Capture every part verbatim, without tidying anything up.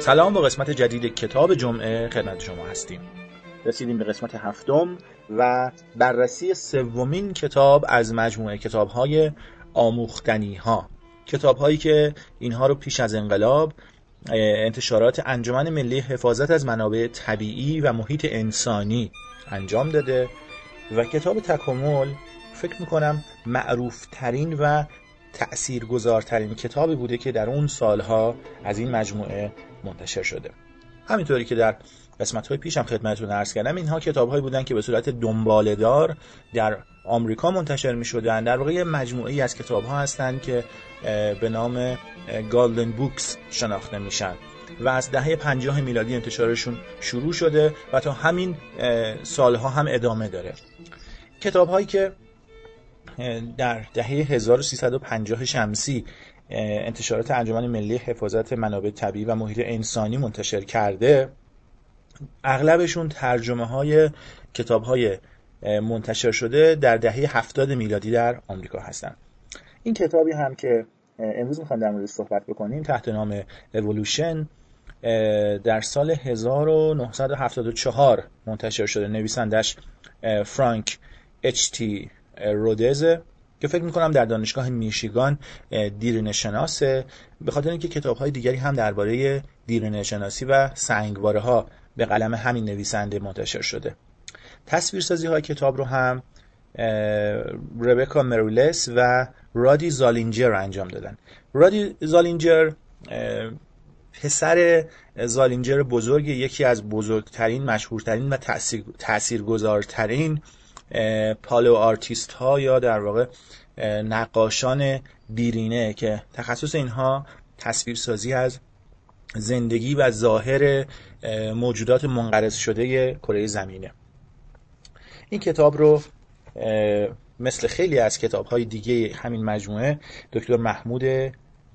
سلام، با قسمت جدید کتاب جمعه خدمت شما هستیم. رسیدیم به قسمت هفتم و بررسی سومین کتاب از مجموعه کتاب‌های آموختنی‌ها، کتاب‌هایی که اینها رو پیش از انقلاب انتشارات انجمن ملی حفاظت از منابع طبیعی و محیط انسانی انجام داده و کتاب تکامل فکر می‌کنم معروف‌ترین و تأثیرگذارترین کتابی بوده که در اون سالها از این مجموعه منتشر شده. همینطوری که در قسمت‌های پیشم خدمتتون عرض کردم، اینها کتاب‌هایی بودن که به صورت دنباله‌دار در آمریکا منتشر می‌شدن. در واقع مجموعه‌ای از کتاب‌ها هستند که به نام گالدن بوکس شناخته میشن و از دهه پنجاه میلادی انتشارشون شروع شده و تا همین سال‌ها هم ادامه داره. کتاب‌هایی که در دهه هزار و سیصد و پنجاه شمسی انتشارات انجمن ملی حفاظت منابع طبیعی و محیط انسانی منتشر کرده، اغلبشون ترجمه های کتاب های منتشر شده در دهه هفتاد میلادی در آمریکا هستند. این کتابی هم که امروز میخوام در موردش صحبت بکنیم تحت نام Evolution در سال هزار و نهصد و هفتاد و چهار منتشر شده. نویسندش فرانک اچ تی رودز که فکر میکنم در دانشگاه میشیگان دیرینه شناسه، به خاطر اینکه کتاب‌های دیگری هم درباره دیرینه شناسی و سنگواره‌ها به قلم همین نویسنده منتشر شده. تصویرسازی‌های کتاب رو هم ربکا مریلیس و رادی زالینجر انجام دادن. رادی زالینجر پسر زالینجر بزرگ، یکی از بزرگترین، مشهورترین و تأثیر، تأثیرگذارترین پالو آرتیست ها یا در واقع نقاشان دیرینه که تخصص اینها تصویرسازی از زندگی و ظاهر موجودات منقرض شده کره زمینه. این کتاب رو مثل خیلی از کتاب های دیگه همین مجموعه دکتر محمود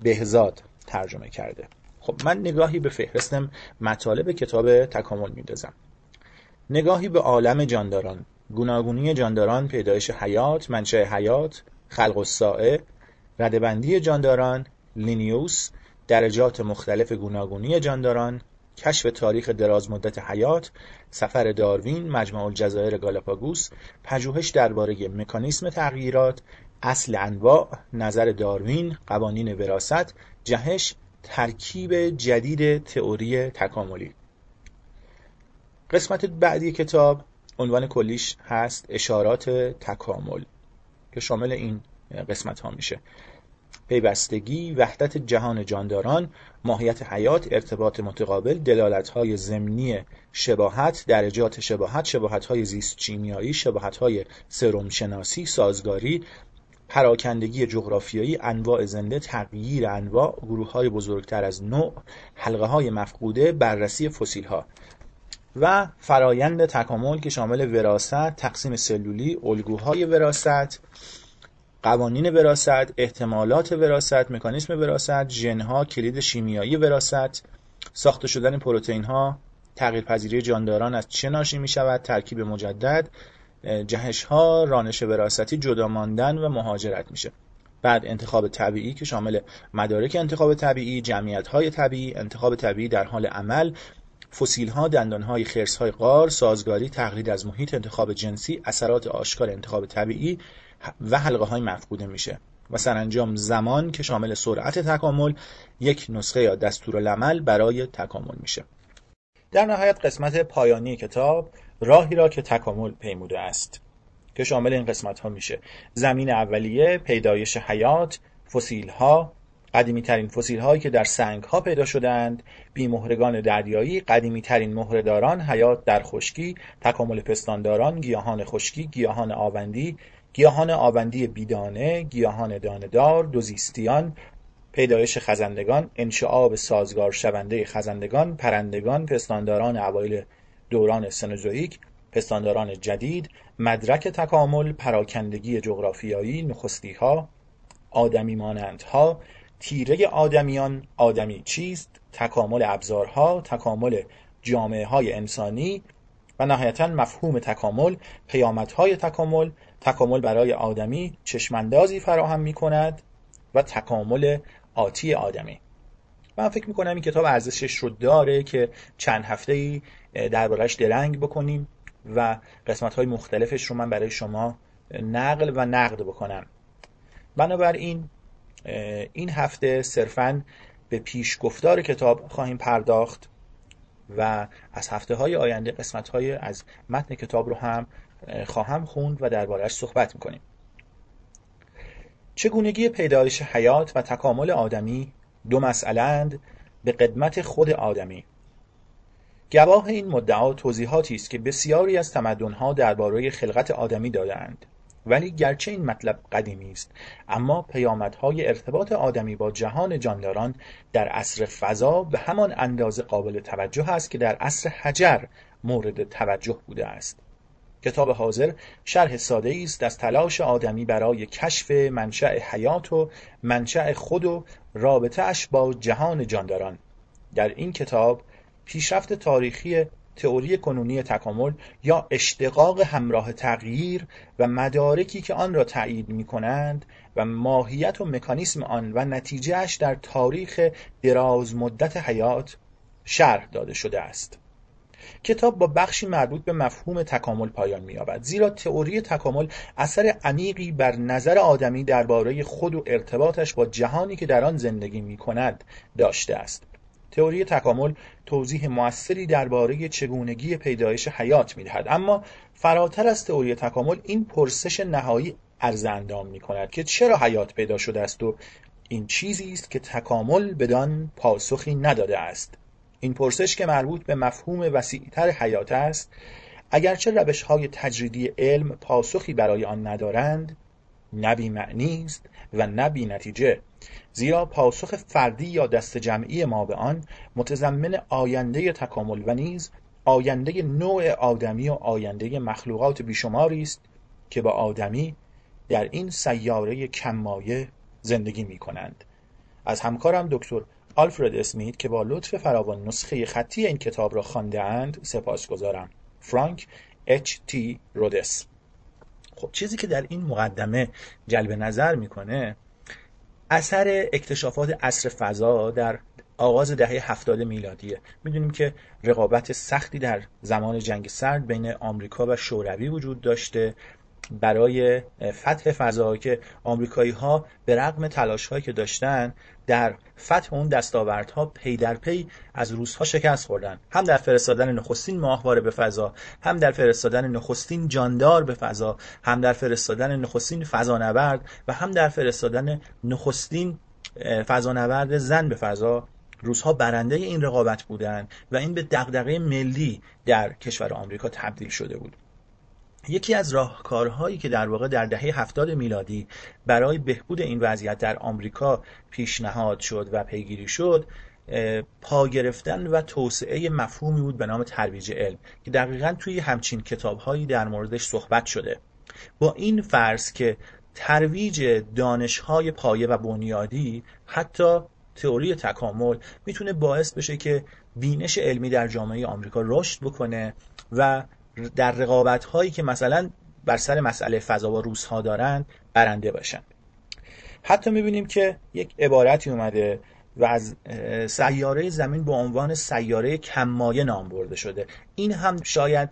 بهزاد ترجمه کرده. خب من نگاهی به فهرست مطالب کتاب تکامل می‌اندازم. نگاهی به عالم جانداران، گوناگونی جانداران، پیدایش حیات، منشأ حیات، خلق الساعه، رده‌بندی جانداران، لینیوس، درجات مختلف گوناگونی جانداران، کشف تاریخ درازمدت حیات، سفر داروین، مجمع الجزایر گالاپاگوس، پژوهش درباره مکانیسم تغییرات، اصل انواع، نظر داروین، قوانین وراثت، جهش، ترکیب جدید تئوری تکاملی. قسمت بعدی کتاب عنوان کلیش هست اشارات تکامل که شامل این قسمت ها میشه: پیوستگی، وحدت جهان جانداران، ماهیت حیات، ارتباط متقابل، دلالت های ضمنی شباهت، درجات شباهت، شباهت های زیست شیمیایی، شباهت های سرم شناسی، سازگاری، پراکندگی جغرافیایی، انواع زنده، تغییر انواع، گروه های بزرگتر از نوع، حلقه های مفقوده، بررسی فسیل ها و فرایند تکامل که شامل وراثت، تقسیم سلولی، الگوهای وراثت، قوانین وراثت، احتمالات وراثت، مکانیسم وراثت، ژن‌ها، کلید شیمیایی وراثت، ساخته شدن پروتئین‌ها، تغییرپذیری جانداران از چه ناشی می‌شود، ترکیب مجدد، جهش‌ها، رانش وراثتی، جدا ماندن و مهاجرت میشه. بعد انتخاب طبیعی که شامل مدارک انتخاب طبیعی، جمعیت‌های طبیعی، انتخاب طبیعی در حال عمل، فسیل‌ها، دندان‌های خرس‌های غار، سازگاری، تقلید از محیط، انتخاب جنسی، اثرات آشکار انتخاب طبیعی و حلقه‌های مفقوده میشه. و سرانجام زمان که شامل سرعت تکامل، یک نسخه یا دستورالعمل برای تکامل میشه. در نهایت قسمت پایانی کتاب راهی را که تکامل پیموده است که شامل این قسمت‌ها میشه: زمین اولیه، پیدایش حیات، فسیل‌ها، قدیمی‌ترین فسیل‌هایی که در سنگ‌ها پیدا شدند، بی‌مهرگان دریایی، قدیمی‌ترین مهره‌داران، حیات در خشکی، تکامل پستانداران، گیاهان خشکی، گیاهان آوندی، گیاهان آوندی بیدانه، گیاهان دانه‌دار، دوزیستیان، پیدایش خزندگان، انشعاب سازگار شونده خزندگان، پرندگان، پستانداران اوایل دوران سنوزوئیک، پستانداران جدید، مدرک تکامل، پراکندگی جغرافیایی، نخستی‌ها، آدمی مانندها، تیره آدمیان، آدمی چیست، تکامل ابزارها، تکامل جامعه های انسانی و نهایتاً مفهوم تکامل، پیامد های تکامل، تکامل برای آدمی چشمندازی فراهم می کند و تکامل آتی آدمی. من فکر میکنم این کتاب ارزشش رو داره که چند هفته‌ای درباره‌اش درنگ بکنیم و قسمت‌های مختلفش رو من برای شما نقل و نقد بکنم. بنابراین این هفته صرفاً به پیش گفتار کتاب خواهیم پرداخت و از هفته‌های آینده قسمت‌های از متن کتاب رو هم خواهم خوند و درباره‌اش صحبت می‌کنیم. چگونگی پیدایش حیات و تکامل آدمی دو مسئله اند به قدمت خود آدمی. گواه این مدعا توضیحاتی است که بسیاری از تمدن‌ها درباره خلقت آدمی داده‌اند، ولی گرچه این مطلب قدیمی است اما پیامدهای ارتباط آدمی با جهان جانداران در عصر فضا به همان اندازه قابل توجه است که در عصر حجر مورد توجه بوده است. کتاب حاضر شرح ساده‌ای است از تلاش آدمی برای کشف منشأ حیات و منشأ خود و رابطه اش با جهان جانداران. در این کتاب پیشرفت تاریخی تئوری کنونی تکامل یا اشتقاق همراه تغییر و مدارکی که آن را تأیید می‌کنند و ماهیت و مکانیسم آن و نتیجه اش در تاریخ دراز مدت حیات شرح داده شده است. کتاب با بخشی مربوط به مفهوم تکامل پایان می‌یابد، زیرا تئوری تکامل اثر عمیقی بر نظر آدمی درباره خود و ارتباطش با جهانی که در آن زندگی می‌کند داشته است. تئوری تکامل توضیح مؤثری درباره چگونگی پیدایش حیات می‌دهد، اما فراتر از تئوری تکامل این پرسش نهایی ارزندام می‌کند که چرا حیات پیدا شده است و این چیزی است که تکامل بدان پاسخی نداده است. این پرسش که مربوط به مفهوم وسیع‌تر حیات است، اگرچه روش‌های تجریدی علم پاسخی برای آن ندارند، نه بی‌معنی است و نه بی‌نتیجه، زیرا پاسخ فردی یا دست جمعی ما به آن متضمن آینده تکامل و نیز آینده نوع آدمی و آینده مخلوقات بیشماری است که با آدمی در این سیاره کم‌مایه زندگی می‌کنند. از همکارم دکتر آلفرد اسمید که با لطف فراوان نسخه خطی این کتاب را خوانده اند سپاسگزارم. فرانک اچ تی رودس. خب چیزی که در این مقدمه جلب نظر میکنه اثر اکتشافات عصر فضا در آغاز دهه هفتاد میلادیه. میدونیم که رقابت سختی در زمان جنگ سرد بین آمریکا و شوروی وجود داشته برای فتح فضا که آمریکایی‌ها به رغم تلاش‌هایی که داشتن در فتح اون دستاوردها پی در پی از روس‌ها شکست خوردن، هم در فرستادن نخستین ماهواره به فضا، هم در فرستادن نخستین جاندار به فضا، هم در فرستادن نخستین فضانورد و هم در فرستادن نخستین فضانورد زن به فضا. روس‌ها برنده این رقابت بودن و این به دغدغه ملی در کشور آمریکا تبدیل شده بود. یکی از راهکارهایی که در واقع در دهه هفتاد میلادی برای بهبود این وضعیت در آمریکا پیشنهاد شد و پیگیری شد پا گرفتن و توسعه مفهومی بود به نام ترویج علم که دقیقاً توی همچین کتابهایی در موردش صحبت شده، با این فرض که ترویج دانش‌های پایه و بنیادی حتی تئوری تکامل میتونه باعث بشه که بینش علمی در جامعه آمریکا رشد بکنه و در رقابت‌هایی که مثلا بر سر مسئله فضا و روس‌ها دارند برنده باشند. حتی می‌بینیم که یک عبارتی اومده و از سیاره زمین به عنوان سیاره کم‌مایه نام برده شده. این هم شاید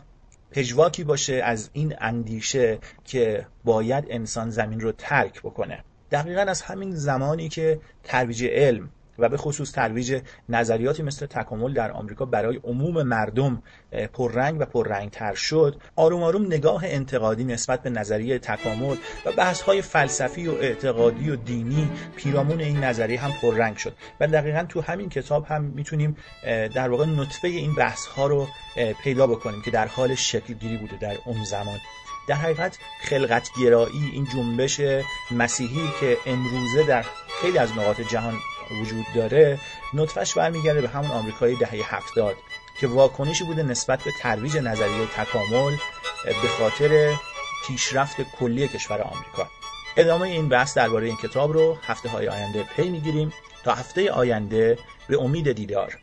پژواکی باشه از این اندیشه که باید انسان زمین رو ترک بکنه. دقیقاً از همین زمانی که ترویج علم و به خصوص ترویج نظریاتی مثل تکامل در آمریکا برای عموم مردم پررنگ و پررنگتر شد، آروم آروم نگاه انتقادی نسبت به نظریه تکامل و بحث‌های فلسفی و اعتقادی و دینی پیرامون این نظریه هم پررنگ شد و دقیقاً تو همین کتاب هم میتونیم در واقع نطفه این بحث‌ها رو پیدا بکنیم که در حال شکل‌گیری بوده در اون زمان. در حقیقت خلقت‌گرایی، این جنبش مسیحی که امروزه در خیلی از نقاط جهان وجود داره، نطفه‌اش برمیگرده به همون آمریکای دهه هفتاد که واکنشی بوده نسبت به ترویج نظریه تکامل به خاطر پیشرفت کلی کشور آمریکا. ادامه این بحث درباره این کتاب رو هفته‌های آینده پی می‌گیریم. تا هفته آینده به امید دیدار.